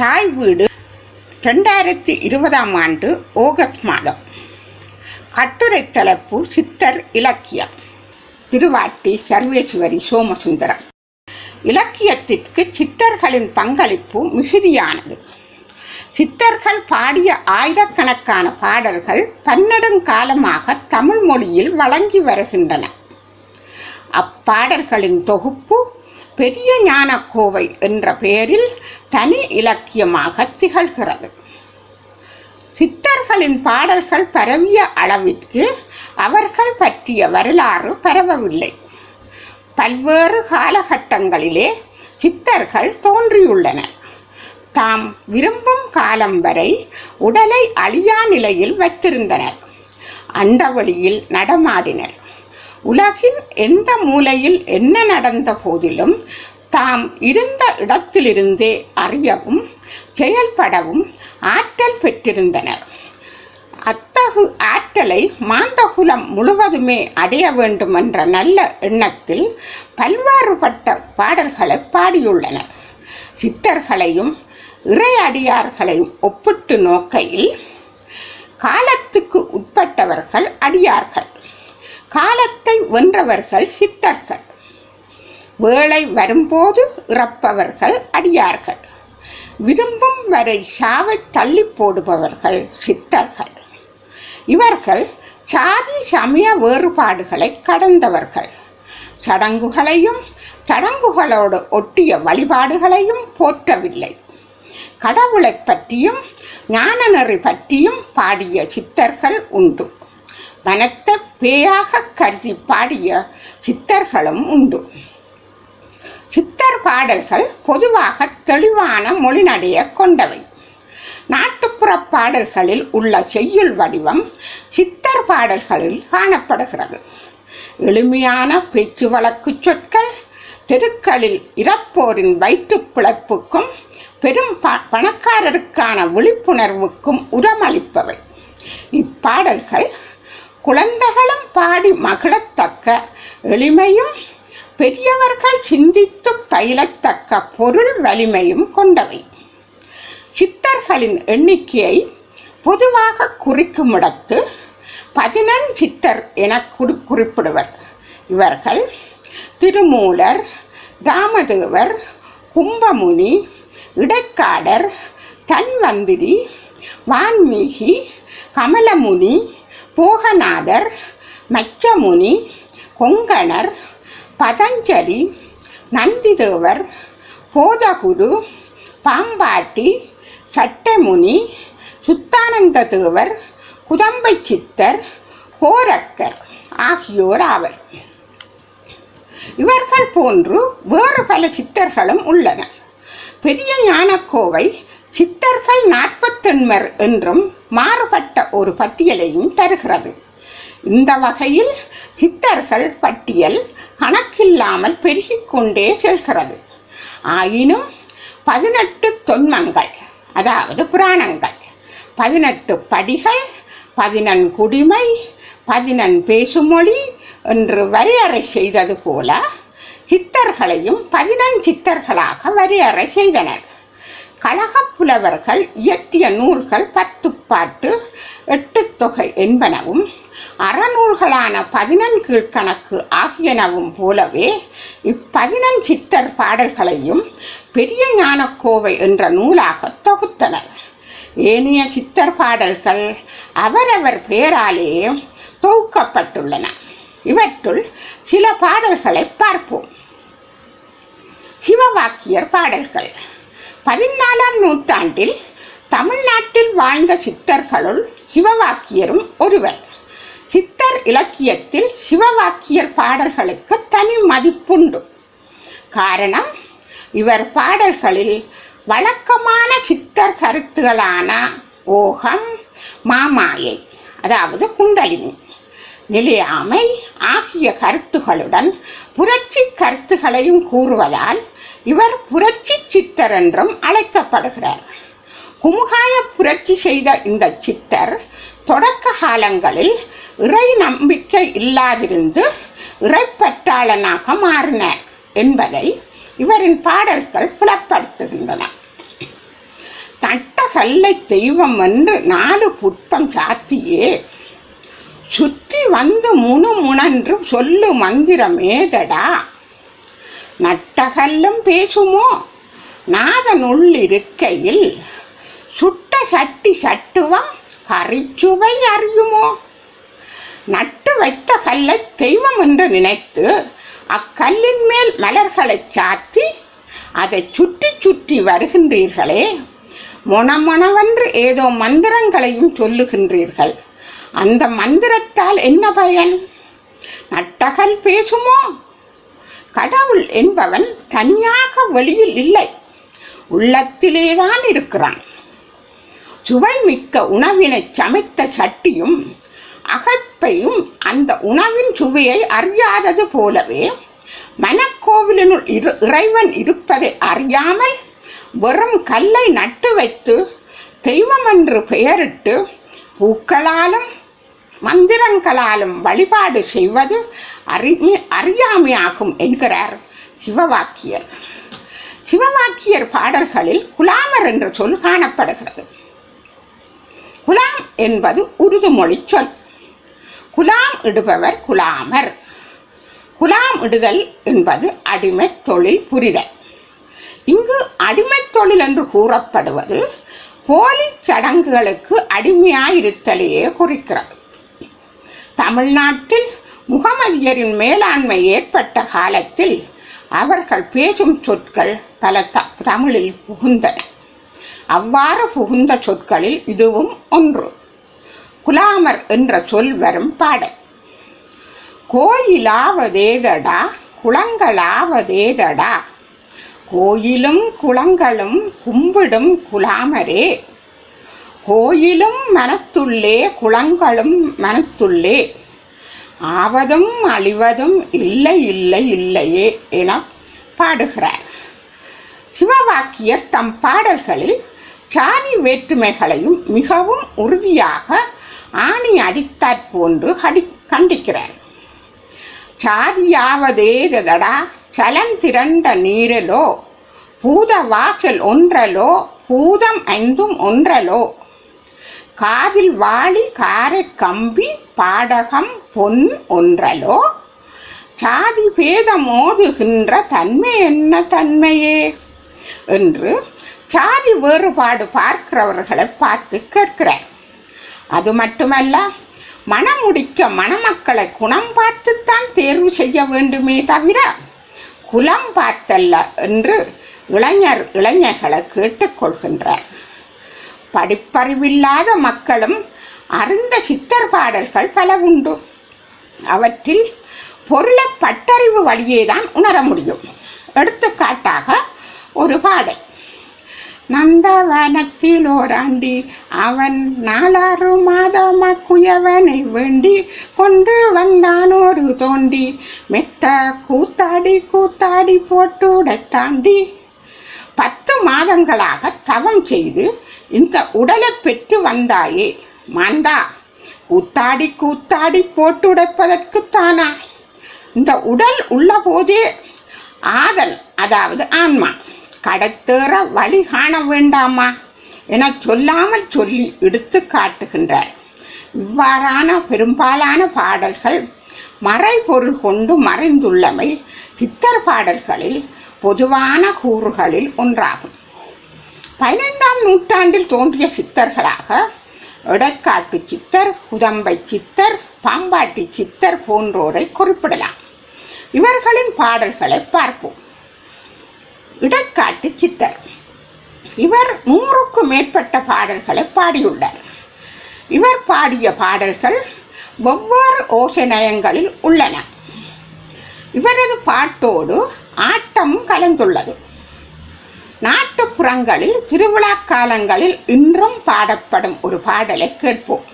தாய் வீடு 2020 ஆகஸ்ட் மாதம். கட்டுரை தலைப்பு சித்தர் இலக்கியம். திருவாட்டி சர்வேசுவரி சோமசுந்தரம். இலக்கியத்திற்கு சித்தர்களின் பங்களிப்பு மிகுதியானது. சித்தர்கள் பாடிய ஆயிரக்கணக்கான பாடல்கள் பன்னெடுங்காலமாக தமிழ் மொழியில் வழங்கி வருகின்றன. அப்பாடல்களின் தொகுப்பு பெரிய ஞானக்கோவை என்ற பெயரில் தனி இலக்கியமாக திகழ்கிறது. சித்தர்களின் பாடல்கள் பரவிய அளவிற்கு அவர்கள் பற்றிய வரலாறு பரவவில்லை. பல்வேறு காலகட்டங்களிலே சித்தர்கள் தோன்றியுள்ளனர். தாம் விரும்பும் காலம் வரை உடலை அழியா நிலையில் வைத்திருந்தனர். அண்டவெளியில் நடமாடினர். உலகின் எந்த மூலையில் என்ன நடந்த போதிலும் தாம் இருந்த இடத்திலிருந்தே அறியவும் செயல்படவும் ஆற்றல் பெற்றிருந்தனர். அத்தகு ஆற்றலை மாந்தகுலம் முழுவதுமே அடைய வேண்டும் என்ற நல்ல எண்ணத்தில் பல்வேறுபட்ட பாடல்களை பாடியுள்ளனர். சித்தர்களையும் இறையடியார்களையும் ஒப்பிட்டு நோக்கையில் காலத்துக்கு உட்பட்டவர்கள் அடியார்கள், காலத்தை வென்றவர்கள் சித்தர்கள், வேளை வரும்போது இறப்பவர்கள் அடியார்கள், விரும்பும் வரை சாவை தள்ளி போடுபவர்கள் சித்தர்கள். இவர்கள் சாதி சமய வேறுபாடுகளை கடந்தவர்கள். சடங்குகளையும் சடங்குகளோடு ஒட்டிய வழிபாடுகளையும் போற்றவில்லை. கடவுளை பற்றியும் ஞான நெறி பற்றியும் பாடிய சித்தர்கள் உண்டு. மனத்தை பேயாக கருதி பாடிய சித்தர்களும் உண்டு. சித்தர் பாடல்கள் பொதுவாக தெளிவான மொழிநடைய கொண்டவை. நாட்டுப்புற பாடல்களில் உள்ள செய்யுள் வடிவம் சித்தர் பாடல்களில் காணப்படுகிறது. எளிமையான பேச்சு வழக்கு சொற்கள், தெருக்களில் இறப்போரின் வயிற்று பிழைப்புக்கும் பெரும் பணக்காரருக்கான விழிப்புணர்வுக்கும் உரமளிப்பவை. இப்பாடல்கள் குழந்தைகளும் பாடி மகிழத்தக்க எளிமையும் பெரியவர்கள் சிந்தித்து பயிலத்தக்க பொருள் வலிமையும் கொண்டவை. சித்தர்களின் எண்ணிக்கையை பொதுவாக குறிக்கும் இடத்து 11 சித்தர் என குறிப்பிடுவர். இவர்கள் திருமூலர், ராமதேவர், கும்பமுனி, இடைக்காடர், தன்வந்திரி, வான்மீகி, கமலமுனி, போகநாதர், மச்சமுனி, கொங்கணர், பதஞ்சலி, நந்திதேவர், போதகுரு, பாம்பாட்டி, சட்டமுனி, சுத்தானந்த தேவர், குதம்பை சித்தர், கோரக்கர் ஆகியோர் ஆவர். இவர்கள் போன்று வேறு பல சித்தர்களும் உள்ளனர். பெரிய ஞானக்கோவை சித்தர்கள் 41 என்றும் மாறுபட்ட ஒரு பட்டியலையும் தருகிறது. இந்த வகையில் சித்தர்கள் பட்டியல் கணக்கில்லாமல் பெருகிக்கொண்டே செல்கிறது. ஆயினும் 18 தொன்மங்கள், அதாவது புராணங்கள், 18 படிகள், 14 குடிமை, 14 பேசுமொழி என்று வரையறை செய்தது போல சித்தர்களையும் 14 சித்தர்களாக வரையறை செய்தனர். கழகப்புலவர்கள் இயற்றிய நூல்கள் 10 பாட்டு, 8 தொகை என்பனவும் அறநூல்களான 14 கீழ்கணக்கு ஆகியனவும் போலவே 14 சித்தர் பாடல்களையும் பெரிய ஞானக்கோவை என்ற நூலாக தொகுத்தனர். ஏனைய சித்தர் பாடல்கள் அவரவர் பெயராலேயே தொகுக்கப்பட்டுள்ளன. இவற்றுள் சில பாடல்களை பார்ப்போம். சிவவாக்கியர் பாடல்கள். 14ஆம் நூற்றாண்டில் தமிழ்நாட்டில் வாழ்ந்த சித்தர்களுள் சிவவாக்கியரும் ஒருவர். சித்தர் இலக்கியத்தில் சிவவாக்கியர் பாடல்களுக்கு தனி மதிப்புண்டு. காரணம், இவர் பாடல்களில் வழக்கமான சித்தர் கருத்துகளான ஓகம், மாமாயை அதாவது குண்டலினி, நிலையாமை ஆகிய கருத்துகளுடன் புரட்சி கருத்துகளையும் கூறுவதால் இவர் புரட்சி சித்தர் என்றும் அழைக்கப்படுகிறார். குமுகாய புரட்சி செய்த இந்த சித்தர் தொடக்க காலங்களில் இறை நம்பிக்கை இல்லாதிருந்து இறைப்பற்றாளனாக மாறினார் என்பதை இவரின் பாடல்கள் புலப்படுத்துகின்றன. கல்லை தெய்வம் என்று 4 புட்பம் சாத்தியே சுற்றி வந்து முனு முனன்று சொல்லு மந்திரமேதடா. நட்டகல்லும் பேசுமோ நாதனுள்ளிருக்கையில் சுட்ட சட்டி சட்டுவம் கரிச்சுவை அறியுமோ? நட்டு வைத்த கல்லை தெய்வம் என்று நினைத்து அக்கல்லின் மேல் மலர்களை சாத்தி அதை சுற்றி சுற்றி வருகின்றீர்களே, மொனமொனவென்று ஏதோ மந்திரங்களையும் சொல்லுகின்றீர்கள். அந்த மந்திரத்தால் என்ன பயன்? நட்டகல் பேசுமோ? கடவுள் என்பவன் தனியாக வெளியில் இல்லை, உள்ளத்திலேதான் இருக்கிறான். சுவைமிக்க உணவினை சமைத்த சட்டியும் அகப்பையும் அந்த உணவின் சுவையை அறியாதது போலவே மனக்கோவிலினுள் இறைவன் இருப்பதை அறியாமல் வெறும் கல்லை நட்டு வைத்து தெய்வம் என்று பெயரிட்டு பூக்களாலும் மந்திரங்களாலும் வழிபாடு செய்வது அறியாமையாகும் என்கிறார் சிவவாக்கியர். சிவவாக்கியர் பாடல்களில் குலாமர் என்ற சொல் காணப்படுகிறது. குலாம் என்பது உருது மொழி சொல். குலாம் இடுபவர் குலாமர். குலாம் இடுதல் என்பது அடிமை தொழில் புரிதல். இங்கு அடிமை தொழில் என்று கூறப்படுவது போலி சடங்குகளுக்கு அடிமையாயிருத்தலையே குறிக்கிறது. தமிழ்நாட்டில் முகமதியரின் மேலாண்மை ஏற்பட்ட காலத்தில் அவர்கள் பேசும் சொற்கள் பல தமிழில் புகுந்தன. அவ்வாறு புகுந்த சொற்களில் இதுவும் ஒன்று. குலாமர் என்ற சொல் வரும் பாடல் கோயிலாவதேதடா குளங்களாவதேதடா கோயிலும் குளங்களும் கும்பிடும் குலாமரே. கோயிலும் மனத்துள்ளே குளங்களும் மனத்துள்ளே ஆவதும் அழிவதும் இல்லை இல்லை இல்லையே என பாடுகிறார். சிவவாக்கியர் தம் பாடல்களில் சாதி வேற்றுமைகளையும் மிகவும் உறுதியாக ஆணி அடித்தாற் போன்று கண்டிக்கிறார். சாதியாவதேதடா சலன் திரண்ட நீரலோ பூத வாசல் ஒன்றலோ பூதம் ஐந்தும் ஒன்றலோ காதில் வாளி காரை கம்பி பாடகம் பொன் ஒன்றலோ சாதி பேதமோதுகின்ற தன்மை என்ன தன்மையே என்று சாதி வேறுபாடு பார்க்கிறவர்களை பார்த்து கேட்கிறார். அது மட்டுமல்ல, மணமுடிக்க மணமக்களை குணம் பார்த்துத்தான் தேர்வு செய்ய வேண்டுமே தவிர குலம் பார்த்தல்ல என்று இளைஞர்களை கேட்டுக்கொள்கின்றார். படிப்பறிவில்லாத மக்களும் அறிந்த சித்தர் பாடல்கள் பல உண்டு. அவற்றில் பொருளை பட்டறிவு வழியேதான் உணர முடியும். எடுத்துக்காட்டாக ஒரு பாடல், நந்தவனத்தில் ஓராண்டி அவன் 4-6 மாதமா குயவனை வேண்டி கொண்டு வந்தான் ஒரு தோண்டி மெத்த கூத்தாடி கூத்தாடி போட்டு தாண்டி. 10 மாதங்களாக தவம் செய்து இந்த உடலை பெற்று வந்தாயே மாந்தா, கூத்தாடி கூத்தாடி போட்டு உடைப்பதற்குத்தானா? இந்த உடல் உள்ள போதே ஆதல், அதாவது ஆன்மா கடத்தேற வழி காண வேண்டாமா என சொல்லாமல் சொல்லி எடுத்து காட்டுகின்றார். இவ்வாறான பெரும்பாலான பாடல்கள் மறைபொருள் கொண்டு மறைந்துள்ளமை சித்தர் பாடல்களில் பொதுவான கூறுகளில் ஒன்றாகும். 15ஆம் நூற்றாண்டில் தோன்றிய சித்தர்களாக இடைக்காட்டு சித்தர், குதம்பை சித்தர், பாம்பாட்டி சித்தர் போன்றோரை குறிப்பிடலாம். இவர்களின் பாடல்களை பார்ப்போம். இடைக்காட்டு சித்தர், இவர் 100க்கும் மேற்பட்ட பாடல்களை பாடியுள்ளார். இவர் பாடிய பாடல்கள் ஒவ்வொரு ஓசைநயங்களில் உள்ளன. இவரது பாட்டோடு ஆட்டமும் கலந்துள்ளது. நாட்டுப்புறங்களில் திருவிழா காலங்களில் இன்றும் பாடப்படும் ஒரு பாடலை கேட்போம்.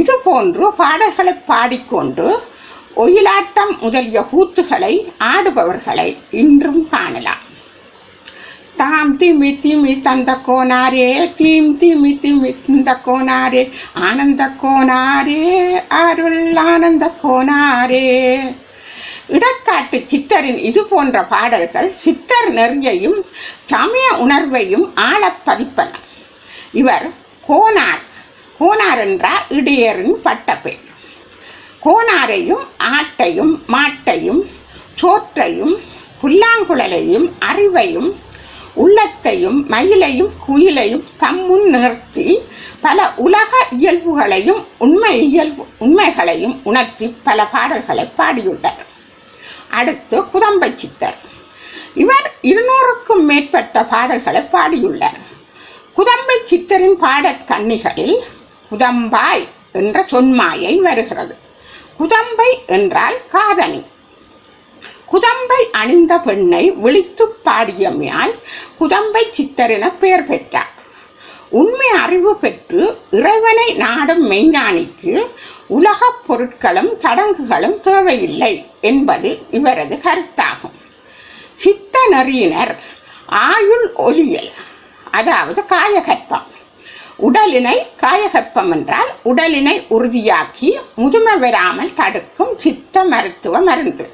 இது போன்று பாடல்களை பாடிக்கொண்டு ஒயிலாட்டம் முதலிய கூத்துகளை ஆடுபவர்களை இன்றும் காணலாம். தாம் திமி திமி தந்த கோனாரே, தீம் திமி திமி தந்த கோனாரே, ஆனந்த கோனாரே அருள் ஆனந்த கோனாரே. இடைக்காட்டு சித்தரின் இது போன்ற பாடல்கள் சித்தர் நெறியையும் சமய உணர்வையும் ஆழப்பதிப்பன. இவர் கோனார், கோனார் என்றால் இடையரின் பட்டப்பேர். கோனாரையும் ஆட்டையும் மாட்டையும் சோற்றையும் புல்லாங்குழலையும் அறிவையும் உள்ளத்தையும் மயிலையும் குயிலையும் தம்முன் நிறுத்தி பல உலக இயல்புகளையும் உண்மைகளையும் உணர்த்தி பல பாடல்களை பாடியுள்ளார். அடுத்து குதம்பை சித்தர். இவர் 200க்கும் மேற்பட்ட பாடல்களை பாடியுள்ளார். குதம்பை சித்தரின் பாடற் கன்னிகளில் குதம்பாய் என்ற சொன்மாயை வருகிறது. குதம்பை என்றால் காதணி. குதம்பை அணிந்த பெண்ணை விழித்து பாடியமையால் குதம்பை சித்தர் என பெயர் பெற்றார். உண்மை அறிவு பெற்று இறைவனை நாடும் மெய்ஞானிக்கு உலகப் பொருட்களும் சடங்குகளும் தேவையில்லை என்பது இவரது கருத்தாகும். சித்த நெறியினர் ஆயுள் ஒலியல், அதாவது காயகற்பம். உடலினை காயகற்பம் என்றால் உடலினை உறுதியாக்கி முதுமை வராமல் தடுக்கும் சித்த மருத்துவ மருந்து.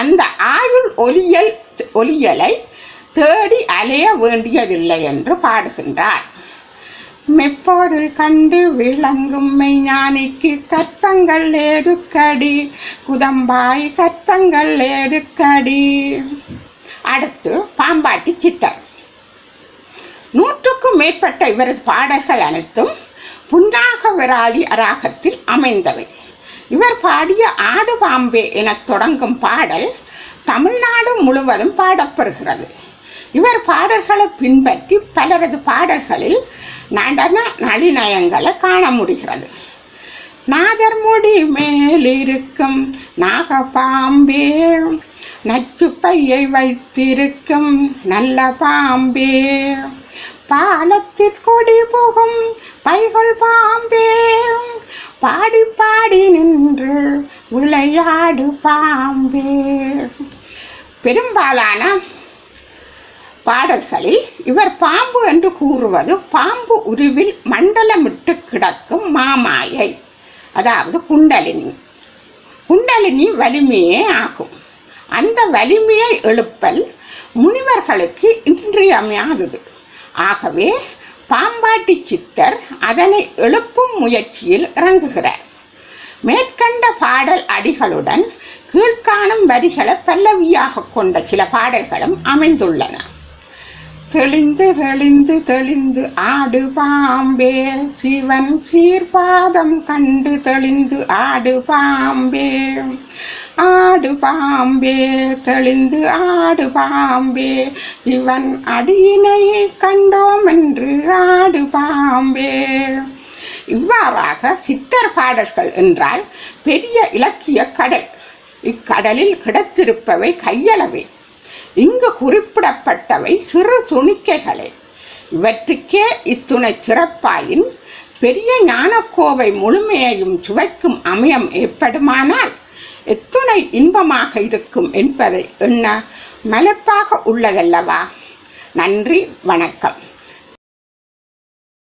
அந்த ஆயுள் ஒலியலை தேடி அலைய வேண்டியதில்லை என்று பாடுகின்றார். மெப்பொருள் கண்டு விளங்கும் மெய்ஞானிக்கு கற்பங்கள் ஏதுக்கடி, குதம்பாய் கற்பங்கள் ஏதுக்கடி. அடுத்து பாம்பாட்டி சித்தர். 100க்கும் மேற்பட்ட இவரது பாடல்கள் அனைத்தும் புன்னாக விராலி அராகத்தில் அமைந்தவை. இவர் பாடிய ஆடு பாம்பே என தொடங்கும் பாடல் தமிழ்நாடு முழுவதும் பாடப்படுகிறது. இவர் பாடல்களை பின்பற்றி பலரது பாடல்களில் நடன நளிநயங்களை காண முடிகிறது. நாதர்முடி மேலிருக்கும் நாக பாம்பே, நச்சு பையை வைத்திருக்கும் நல்ல பாம்பே, பாலத்திற்குடி புகும் பைகள் பாம்பே, பாடி பாடி நின்று விளையாடு பாம்பே. பெரும்பாலான பாடல்களில் இவர் பாம்பு என்று கூறுவது பாம்பு உருவில் மண்டலமிட்டு கிடக்கும் மாமாயை, அதாவது குண்டலினி. குண்டலினி வலிமையே ஆகும். அந்த வலிமையை எழுப்பல் முனிவர்களுக்கு இன்றியமையாதது. ஆகவே பாம்பாட்டி சித்தர் அதனை எழுப்பும் முயற்சியில் இறங்குகிறார். மேற்கண்ட பாடல் அடிகளுடன் கீழ்காணும் வரிகளை பல்லவியாக கொண்ட சில பாடல்களும் அமைந்துள்ளன. தெளிந்து தெளிந்து தெளிந்து ஆடு பாம்பே, சிவன் சீர்பாதம் கண்டு தெளிந்து ஆடு பாம்பே, ஆடு பாம்பே தெளிந்து ஆடு பாம்பே, சிவன் அடியினை கண்டோம் என்று ஆடு பாம்பே. இவ்வாறாக சித்தர் பாடல்கள் என்றால் பெரிய இலக்கிய கடல். இக்கடலில் கிடத்திருப்பவை கையளவே. இங்கு குறிப்பிடப்பட்டவை சிறு துணிக்கைகளே. இவற்றுக்கே இத்துணை சிறப்பாயின் பெரிய ஞானக்கோவை முழுமையையும் சுவைக்கும் அமயம் ஏற்படுமானால் எத்துணை இன்பமாக இருக்கும் என்பதை எண்ண மலைப்பாக உள்ளதல்லவா. நன்றி, வணக்கம்.